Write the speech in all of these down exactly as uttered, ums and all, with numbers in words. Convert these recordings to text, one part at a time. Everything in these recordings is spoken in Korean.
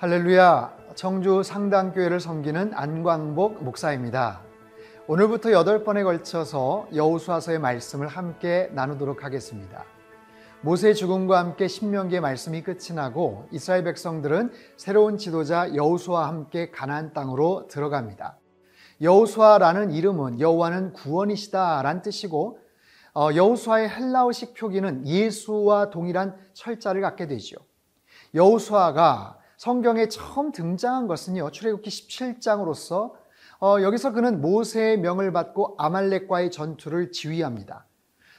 할렐루야, 청주 상단교회를 섬기는 안광복 목사입니다. 오늘부터 여덟 번에 걸쳐서 여호수아서의 말씀을 함께 나누도록 하겠습니다. 모세의 죽음과 함께 신명기의 말씀이 끝이 나고 이스라엘 백성들은 새로운 지도자 여호수아와 함께 가나안 땅으로 들어갑니다. 여호수아라는 이름은 여호와는 구원이시다라는 뜻이고 어, 여호수아의 헬라어식 표기는 예수와 동일한 철자를 갖게 되죠. 여호수아가 성경에 처음 등장한 것은요, 출애굽기 십칠 장으로서 어, 여기서 그는 모세의 명을 받고 아말렉과의 전투를 지휘합니다.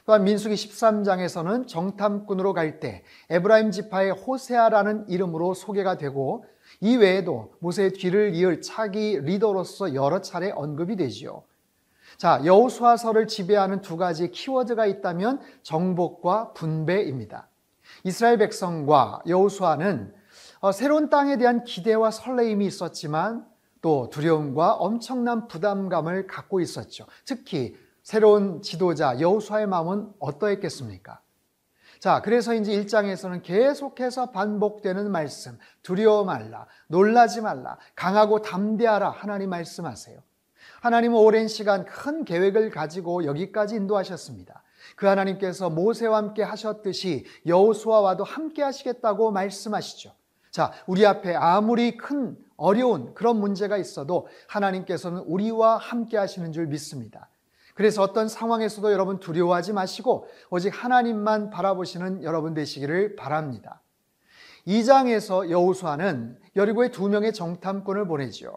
또한 민수기 십삼 장에서는 정탐꾼으로 갈 때 에브라임 지파의 호세아라는 이름으로 소개가 되고, 이 외에도 모세의 뒤를 이을 차기 리더로서 여러 차례 언급이 되지요. 자, 여호수아서를 지배하는 두 가지 키워드가 있다면 정복과 분배입니다. 이스라엘 백성과 여호수아는 새로운 땅에 대한 기대와 설레임이 있었지만 또 두려움과 엄청난 부담감을 갖고 있었죠. 특히 새로운 지도자 여호수아의 마음은 어떠했겠습니까? 자, 그래서 이제 일 장에서는 계속해서 반복되는 말씀, 두려워 말라, 놀라지 말라, 강하고 담대하라 하나님 말씀하세요. 하나님은 오랜 시간 큰 계획을 가지고 여기까지 인도하셨습니다. 그 하나님께서 모세와 함께 하셨듯이 여호수아와도 함께 하시겠다고 말씀하시죠. 자, 우리 앞에 아무리 큰 어려운 그런 문제가 있어도 하나님께서는 우리와 함께 하시는 줄 믿습니다. 그래서 어떤 상황에서도 여러분 두려워하지 마시고 오직 하나님만 바라보시는 여러분 되시기를 바랍니다. 이 장에서 여호수아는 여리고에 두 명의 정탐꾼을 보내지요.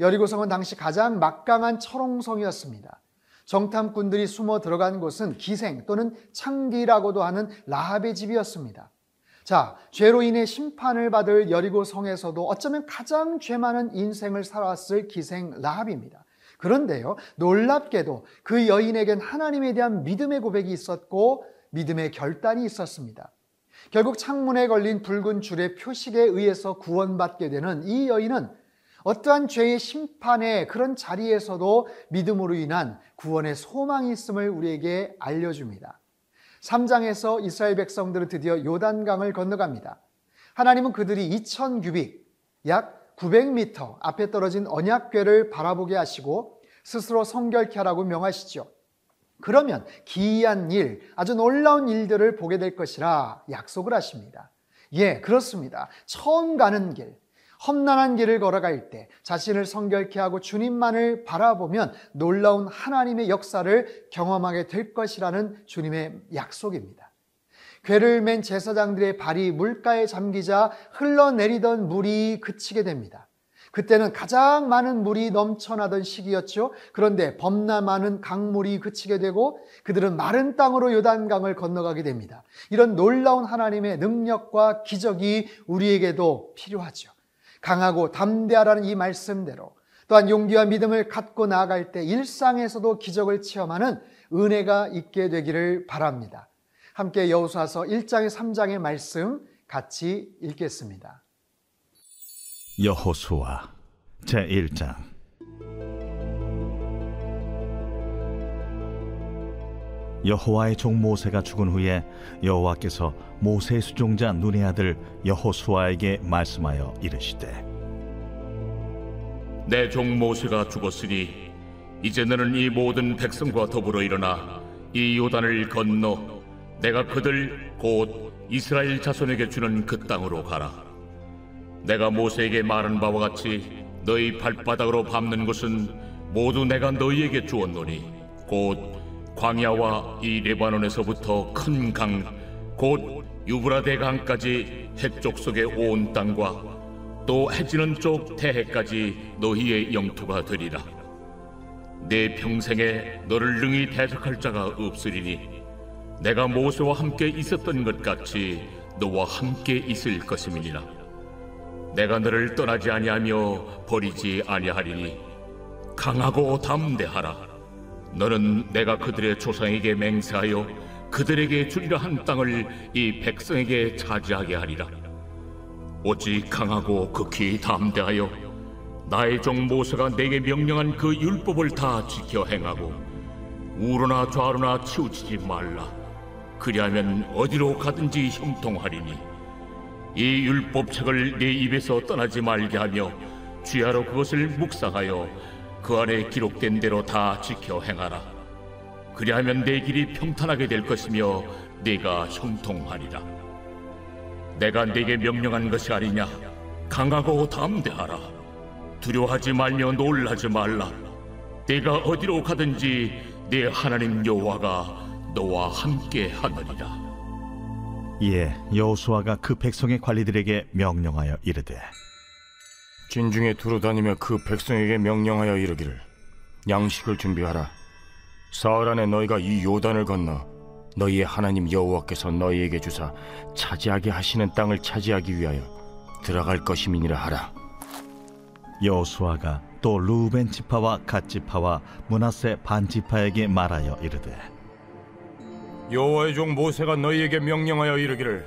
여리고성은 당시 가장 막강한 철옹성이었습니다. 정탐꾼들이 숨어 들어간 곳은 기생 또는 창기라고도 하는 라합의 집이었습니다. 자, 죄로 인해 심판을 받을 여리고 성에서도 어쩌면 가장 죄 많은 인생을 살아왔을 기생 라합입니다. 그런데요, 놀랍게도 그 여인에겐 하나님에 대한 믿음의 고백이 있었고 믿음의 결단이 있었습니다. 결국 창문에 걸린 붉은 줄의 표식에 의해서 구원받게 되는 이 여인은 어떠한 죄의 심판의 그런 자리에서도 믿음으로 인한 구원의 소망이 있음을 우리에게 알려줍니다. 삼 장에서 이스라엘 백성들은 드디어 요단강을 건너갑니다. 하나님은 그들이 이천 규빗, 약 구백 미터 앞에 떨어진 언약궤를 바라보게 하시고 스스로 성결케 하라고 명하시죠. 그러면 기이한 일, 아주 놀라운 일들을 보게 될 것이라 약속을 하십니다. 예, 그렇습니다. 처음 가는 길, 험난한 길을 걸어갈 때 자신을 성결케 하고 주님만을 바라보면 놀라운 하나님의 역사를 경험하게 될 것이라는 주님의 약속입니다. 궤를 맨 제사장들의 발이 물가에 잠기자 흘러내리던 물이 그치게 됩니다. 그때는 가장 많은 물이 넘쳐나던 시기였죠. 그런데 범나 많은 강물이 그치게 되고 그들은 마른 땅으로 요단강을 건너가게 됩니다. 이런 놀라운 하나님의 능력과 기적이 우리에게도 필요하죠. 강하고 담대하라는 이 말씀대로, 또한 용기와 믿음을 갖고 나아갈 때 일상에서도 기적을 체험하는 은혜가 있게 되기를 바랍니다. 함께 여호수아서 일 장의 삼 장의 말씀 같이 읽겠습니다. 여호수아 제일 장. 여호와의 종 모세가 죽은 후에 여호와께서 모세의 수종자 눈의 아들 여호수아에게 말씀하여 이르시되, 내 종 모세가 죽었으니 이제 너는 이 모든 백성과 더불어 일어나 이 요단을 건너 내가 그들 곧 이스라엘 자손에게 주는 그 땅으로 가라. 내가 모세에게 말한 바와 같이 너희 발바닥으로 밟는 것은 모두 내가 너희에게 주었노니 곧 광야와 이 레바논에서부터 큰 강, 곧 유브라데 강까지 헷쪽 속의 온 땅과 또 해지는 쪽 태해까지 너희의 영토가 되리라. 내 평생에 너를 능히 대적할 자가 없으리니 내가 모세와 함께 있었던 것 같이 너와 함께 있을 것임이니라. 내가 너를 떠나지 아니하며 버리지 아니하리니 강하고 담대하라. 너는 내가 그들의 조상에게 맹세하여 그들에게 주리라 한 땅을 이 백성에게 차지하게 하리라. 오직 강하고 극히 담대하여 나의 종 모세가 내게 명령한 그 율법을 다 지켜 행하고 우로나 좌로나 치우치지 말라. 그리하면 어디로 가든지 형통하리니 이 율법책을 내 입에서 떠나지 말게 하며 주야로 그것을 묵상하여 그 안에 기록된 대로 다 지켜 행하라. 그리하면 내 길이 평탄하게 될 것이며 내가 형통하리라. 내가 네게 명령한 것이 아니냐. 강하고 담대하라. 두려워하지 말며 놀라지 말라. 내가 어디로 가든지 내 하나님 여호와가 너와 함께 하느니라. 이에 여호수아가 그 백성의 관리들에게 명령하여 이르되, 진중에 두루다니며 그 백성에게 명령하여 이르기를, 양식을 준비하라. 사흘 안에 너희가 이 요단을 건너 너희의 하나님 여호와께서 너희에게 주사 차지하게 하시는 땅을 차지하기 위하여 들어갈 것임이니라 하라. 여호수아가 또 르우벤 지파와 갓 지파와 므낫세 반 지파에게 말하여 이르되, 여호와의 종 모세가 너희에게 명령하여 이르기를,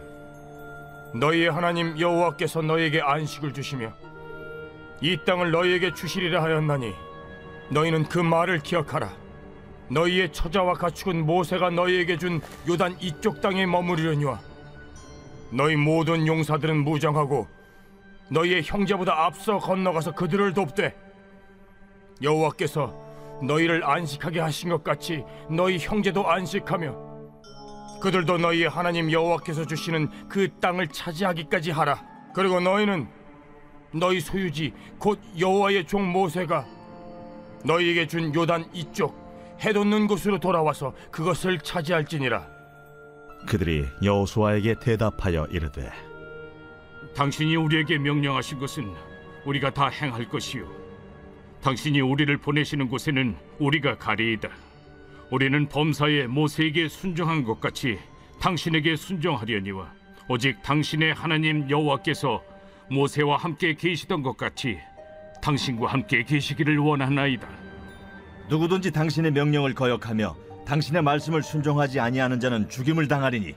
너희의 하나님 여호와께서 너희에게 안식을 주시며 이 땅을 너희에게 주시리라 하였나니 너희는 그 말을 기억하라. 너희의 처자와 가축은 모세가 너희에게 준 요단 이쪽 땅에 머무르려니와 너희 모든 용사들은 무장하고 너희의 형제보다 앞서 건너가서 그들을 돕되, 여호와께서 너희를 안식하게 하신 것 같이 너희 형제도 안식하며 그들도 너희의 하나님 여호와께서 주시는 그 땅을 차지하기까지 하라. 그리고 너희는 너희 소유지 곧 여호와의 종 모세가 너희에게 준 요단 이쪽 헷 없는 곳으로 돌아와서 그것을 차지할지니라. 그들이 여호수아에게 대답하여 이르되, 당신이 우리에게 명령하신 것은 우리가 다 행할 것이요, 당신이 우리를 보내시는 곳에는 우리가 가리이다. 우리는 범사에 모세에게 순종한 것 같이 당신에게 순종하려니와 오직 당신의 하나님 여호와께서 모세와 함께 계시던 것 같이 당신과 함께 계시기를 원하나이다. 누구든지 당신의 명령을 거역하며 당신의 말씀을 순종하지 아니하는 자는 죽임을 당하리니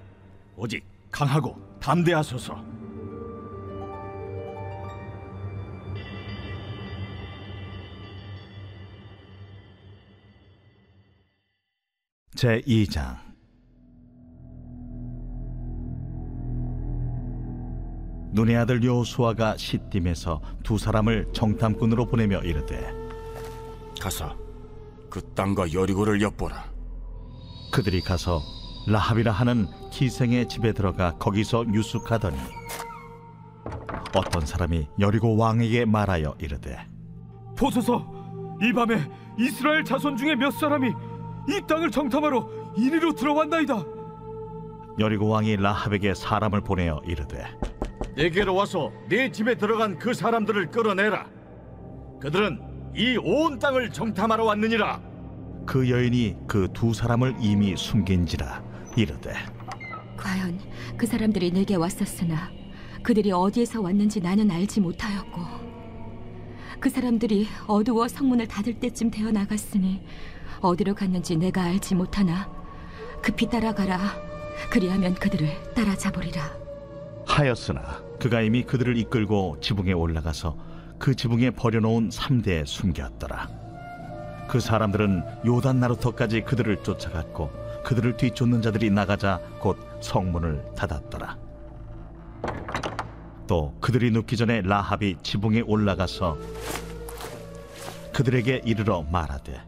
오직 강하고 담대하소서. 제이 장. 눈의 아들 여호수아가 시딤에서 두 사람을 정탐꾼으로 보내며 이르되, 가서 그 땅과 여리고를 엿보라. 그들이 가서 라합이라 하는 기생의 집에 들어가 거기서 유숙하더니 어떤 사람이 여리고 왕에게 말하여 이르되, 보소서, 이 밤에 이스라엘 자손 중에 몇 사람이 이 땅을 정탐하러 이리로 들어왔나이다. 여리고 왕이 라합에게 사람을 보내어 이르되, 내게로 와서 내 집에 들어간 그 사람들을 끌어내라. 그들은 이 온 땅을 정탐하러 왔느니라. 그 여인이 그 두 사람을 이미 숨긴지라 이르되, 과연 그 사람들이 내게 왔었으나 그들이 어디에서 왔는지 나는 알지 못하였고, 그 사람들이 어두워 성문을 닫을 때쯤 되어 나갔으니 어디로 갔는지 내가 알지 못하나 급히 따라가라. 그리하면 그들을 따라잡으리라 하였으나 그가 이미 그들을 이끌고 지붕에 올라가서 그 지붕에 버려놓은 삼대에 숨겼더라. 그 사람들은 요단 나루터까지 그들을 쫓아갔고 그들을 뒤쫓는 자들이 나가자 곧 성문을 닫았더라. 또 그들이 눕기 전에 라합이 지붕에 올라가서 그들에게 이르러 말하되,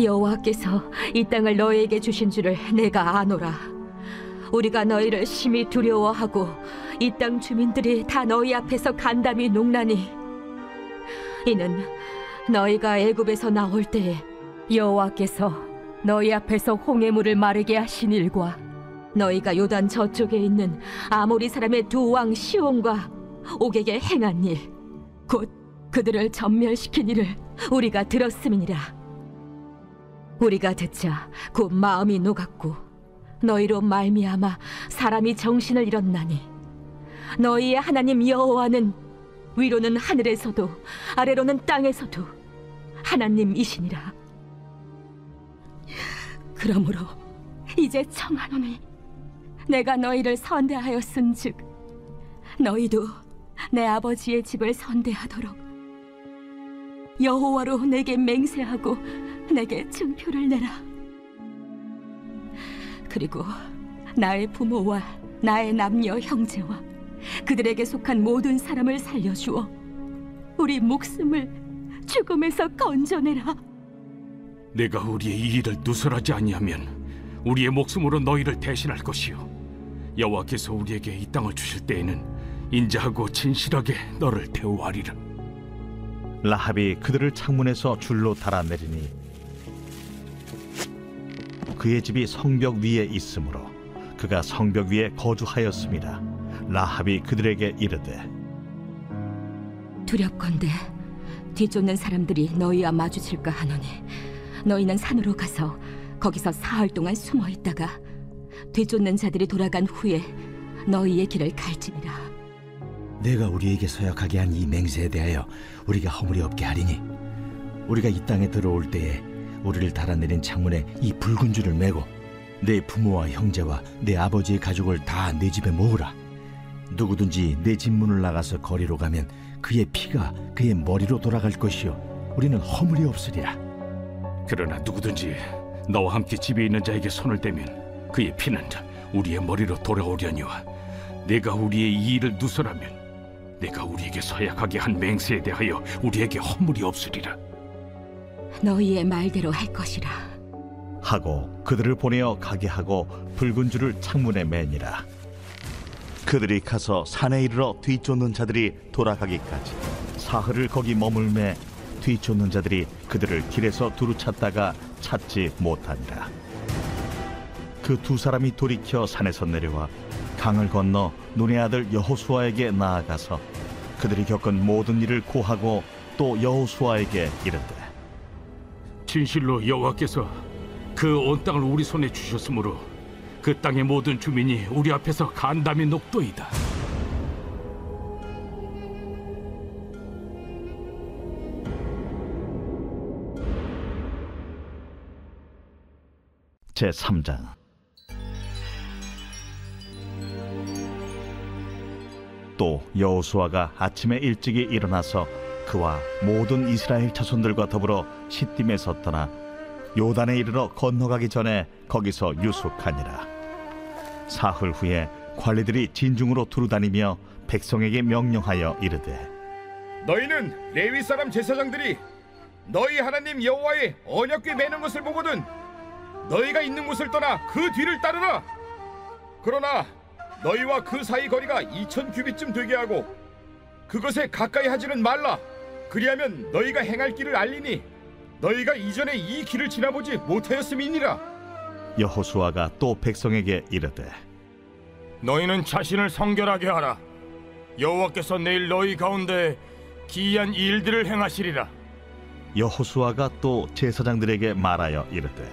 여호와께서 이 땅을 너희에게 주신 줄을 내가 아노라. 우리가 너희를 심히 두려워하고 이 땅 주민들이 다 너희 앞에서 간담이 농나니, 이는 너희가 애굽에서 나올 때에 여호와께서 너희 앞에서 홍해물을 마르게 하신 일과 너희가 요단 저쪽에 있는 아모리 사람의 두 왕 시온과 옥에게 행한 일, 곧 그들을 전멸시킨 일을 우리가 들었음이니라. 우리가 듣자 곧 마음이 녹았고 너희로 말미암아 사람이 정신을 잃었나니, 너희의 하나님 여호와는 위로는 하늘에서도 아래로는 땅에서도 하나님이시니라. 그러므로 이제 청하노니, 내가 너희를 선대하였은즉 너희도 내 아버지의 집을 선대하도록 여호와로 내게 맹세하고 내게 증표를 내라. 그리고 나의 부모와 나의 남녀 형제와 그들에게 속한 모든 사람을 살려주어 우리 목숨을 죽음에서 건져내라. 내가 우리의 이 일을 누설하지 아니하면 우리의 목숨으로 너희를 대신할 것이요, 여호와께서 우리에게 이 땅을 주실 때에는 인자하고 진실하게 너를 대우하리라. 라합이 그들을 창문에서 줄로 달아내리니 그의 집이 성벽 위에 있으므로 그가 성벽 위에 거주하였습니다. 라합이 그들에게 이르되, 두렵건대 뒤쫓는 사람들이 너희와 마주칠까 하노니 너희는 산으로 가서 거기서 사흘 동안 숨어 있다가 뒤쫓는 자들이 돌아간 후에 너희의 길을 갈지니라. 내가 우리에게 서약하게 한 이 맹세에 대하여 우리가 허물이 없게 하리니, 우리가 이 땅에 들어올 때에 우리를 달아내린 창문에 이 붉은 줄을 매고 내 부모와 형제와 내 아버지의 가족을 다 내 집에 모으라. 누구든지 내 집 문을 나가서 거리로 가면 그의 피가 그의 머리로 돌아갈 것이요, 우리는 허물이 없으리라. 그러나 누구든지 너와 함께 집에 있는 자에게 손을 대면 그의 피는 우리의 머리로 돌아오려니와, 내가 우리의 이 일을 누설하면 내가 우리에게 서약하게 한 맹세에 대하여 우리에게 허물이 없으리라. 너희의 말대로 할 것이라 하고 그들을 보내어 가게 하고 붉은 줄을 창문에 매니라. 그들이 가서 산에 이르러 뒤쫓는 자들이 돌아가기까지 사흘을 거기 머물매 뒤쫓는 자들이 그들을 길에서 두루 찾다가 찾지 못하니라. 그 두 사람이 돌이켜 산에서 내려와 강을 건너 눈의 아들 여호수아에게 나아가서 그들이 겪은 모든 일을 고하고 또 여호수아에게 이른대, 진실로 여호와께서 그 온 땅을 우리 손에 주셨으므로 그 땅의 모든 주민이 우리 앞에서 간담이 녹도이다. 제삼 장. 또 여호수아가 아침에 일찍이 일어나서 그와 모든 이스라엘 자손들과 더불어 시딤에서 떠나 요단에 이르러 건너가기 전에 거기서 유숙하니라. 사흘 후에 관리들이 진중으로 두루다니며 백성에게 명령하여 이르되, 너희는 레위 사람 제사장들이 너희 하나님 여호와의 언약궤 매는 것을 보거든 너희가 있는 곳을 떠나 그 뒤를 따르라. 그러나 너희와 그 사이 거리가 이천 규빗쯤 되게 하고 그것에 가까이 하지는 말라. 그리하면 너희가 행할 길을 알리니 너희가 이전에 이 길을 지나보지 못하였음이니라. 여호수아가 또 백성에게 이르되, 너희는 자신을 성결하게 하라. 여호와께서 내일 너희 가운데 기이한 일들을 행하시리라. 여호수아가 또 제사장들에게 말하여 이르되,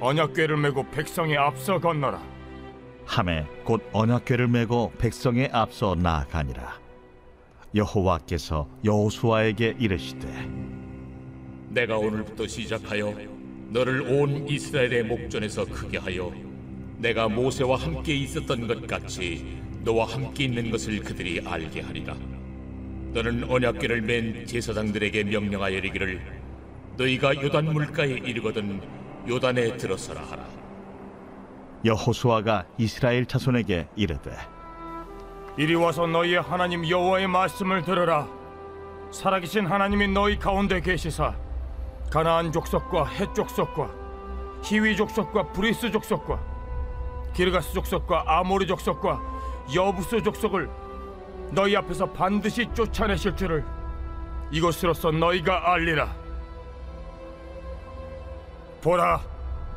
언약궤를 메고 백성의 앞서 건너라 하매 곧 언약궤를 메고 백성의 앞서 나아가니라. 여호와께서 여호수아에게 이르시되, 내가 오늘부터 시작하여 너를 온 이스라엘의 목전에서 크게 하여 내가 모세와 함께 있었던 것 같이 너와 함께 있는 것을 그들이 알게 하리라. 너는 언약궤를 맨 제사장들에게 명령하여 이르기를, 너희가 요단 물가에 이르거든 요단에 들어서라 하라. 여호수아가 이스라엘 자손에게 이르되, 이리 와서 너희의 하나님 여호와의 말씀을 들으라. 살아계신 하나님이 너희 가운데 계시사 가나안 족속과 헷 족속과 히위 족속과 브리스 족속과 기르가스 족속과 아모리 족속과 여부스 족속을 너희 앞에서 반드시 쫓아내실 줄을 이것으로서 너희가 알리라. 보라,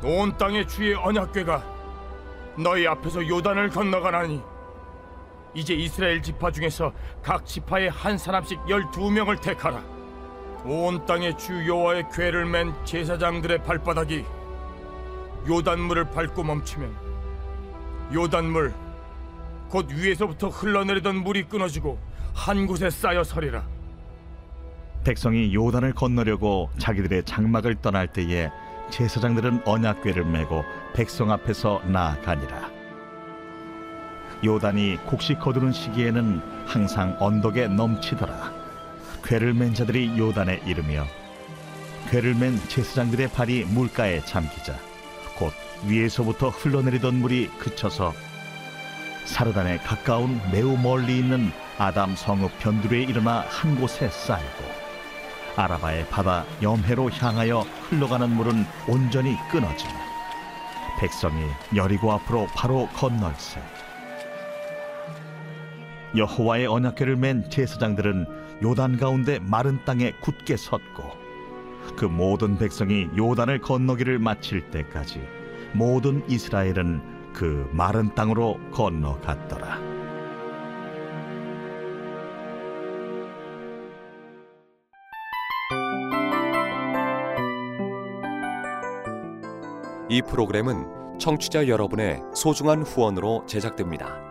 온 땅의 주의 언약궤가 너희 앞에서 요단을 건너가나니 이제 이스라엘 지파 중에서 각 지파에 한 사람씩 열두 명을 택하라. 온 땅의 주 여호와의 궤를 맨 제사장들의 발바닥이 요단물을 밟고 멈추면 요단물 곧 위에서부터 흘러내리던 물이 끊어지고 한 곳에 쌓여 서리라. 백성이 요단을 건너려고 자기들의 장막을 떠날 때에 제사장들은 언약궤를 메고 백성 앞에서 나아가니라. 요단이 곡식 거두는 시기에는 항상 언덕에 넘치더라. 궤를 맨 자들이 요단에 이르며 궤를 맨 제사장들의 발이 물가에 잠기자 곧 위에서부터 흘러내리던 물이 그쳐서 사르단에 가까운 매우 멀리 있는 아담 성읍 변두리에 일어나 한 곳에 쌓이고, 아라바의 바다 염해로 향하여 흘러가는 물은 온전히 끊어지며, 백성이 여리고 앞으로 바로 건널세. 여호와의 언약궤를 맨 제사장들은 요단 가운데 마른 땅에 굳게 섰고, 그 모든 백성이 요단을 건너기를 마칠 때까지 모든 이스라엘은 그 마른 땅으로 건너갔더라. 이 프로그램은 청취자 여러분의 소중한 후원으로 제작됩니다.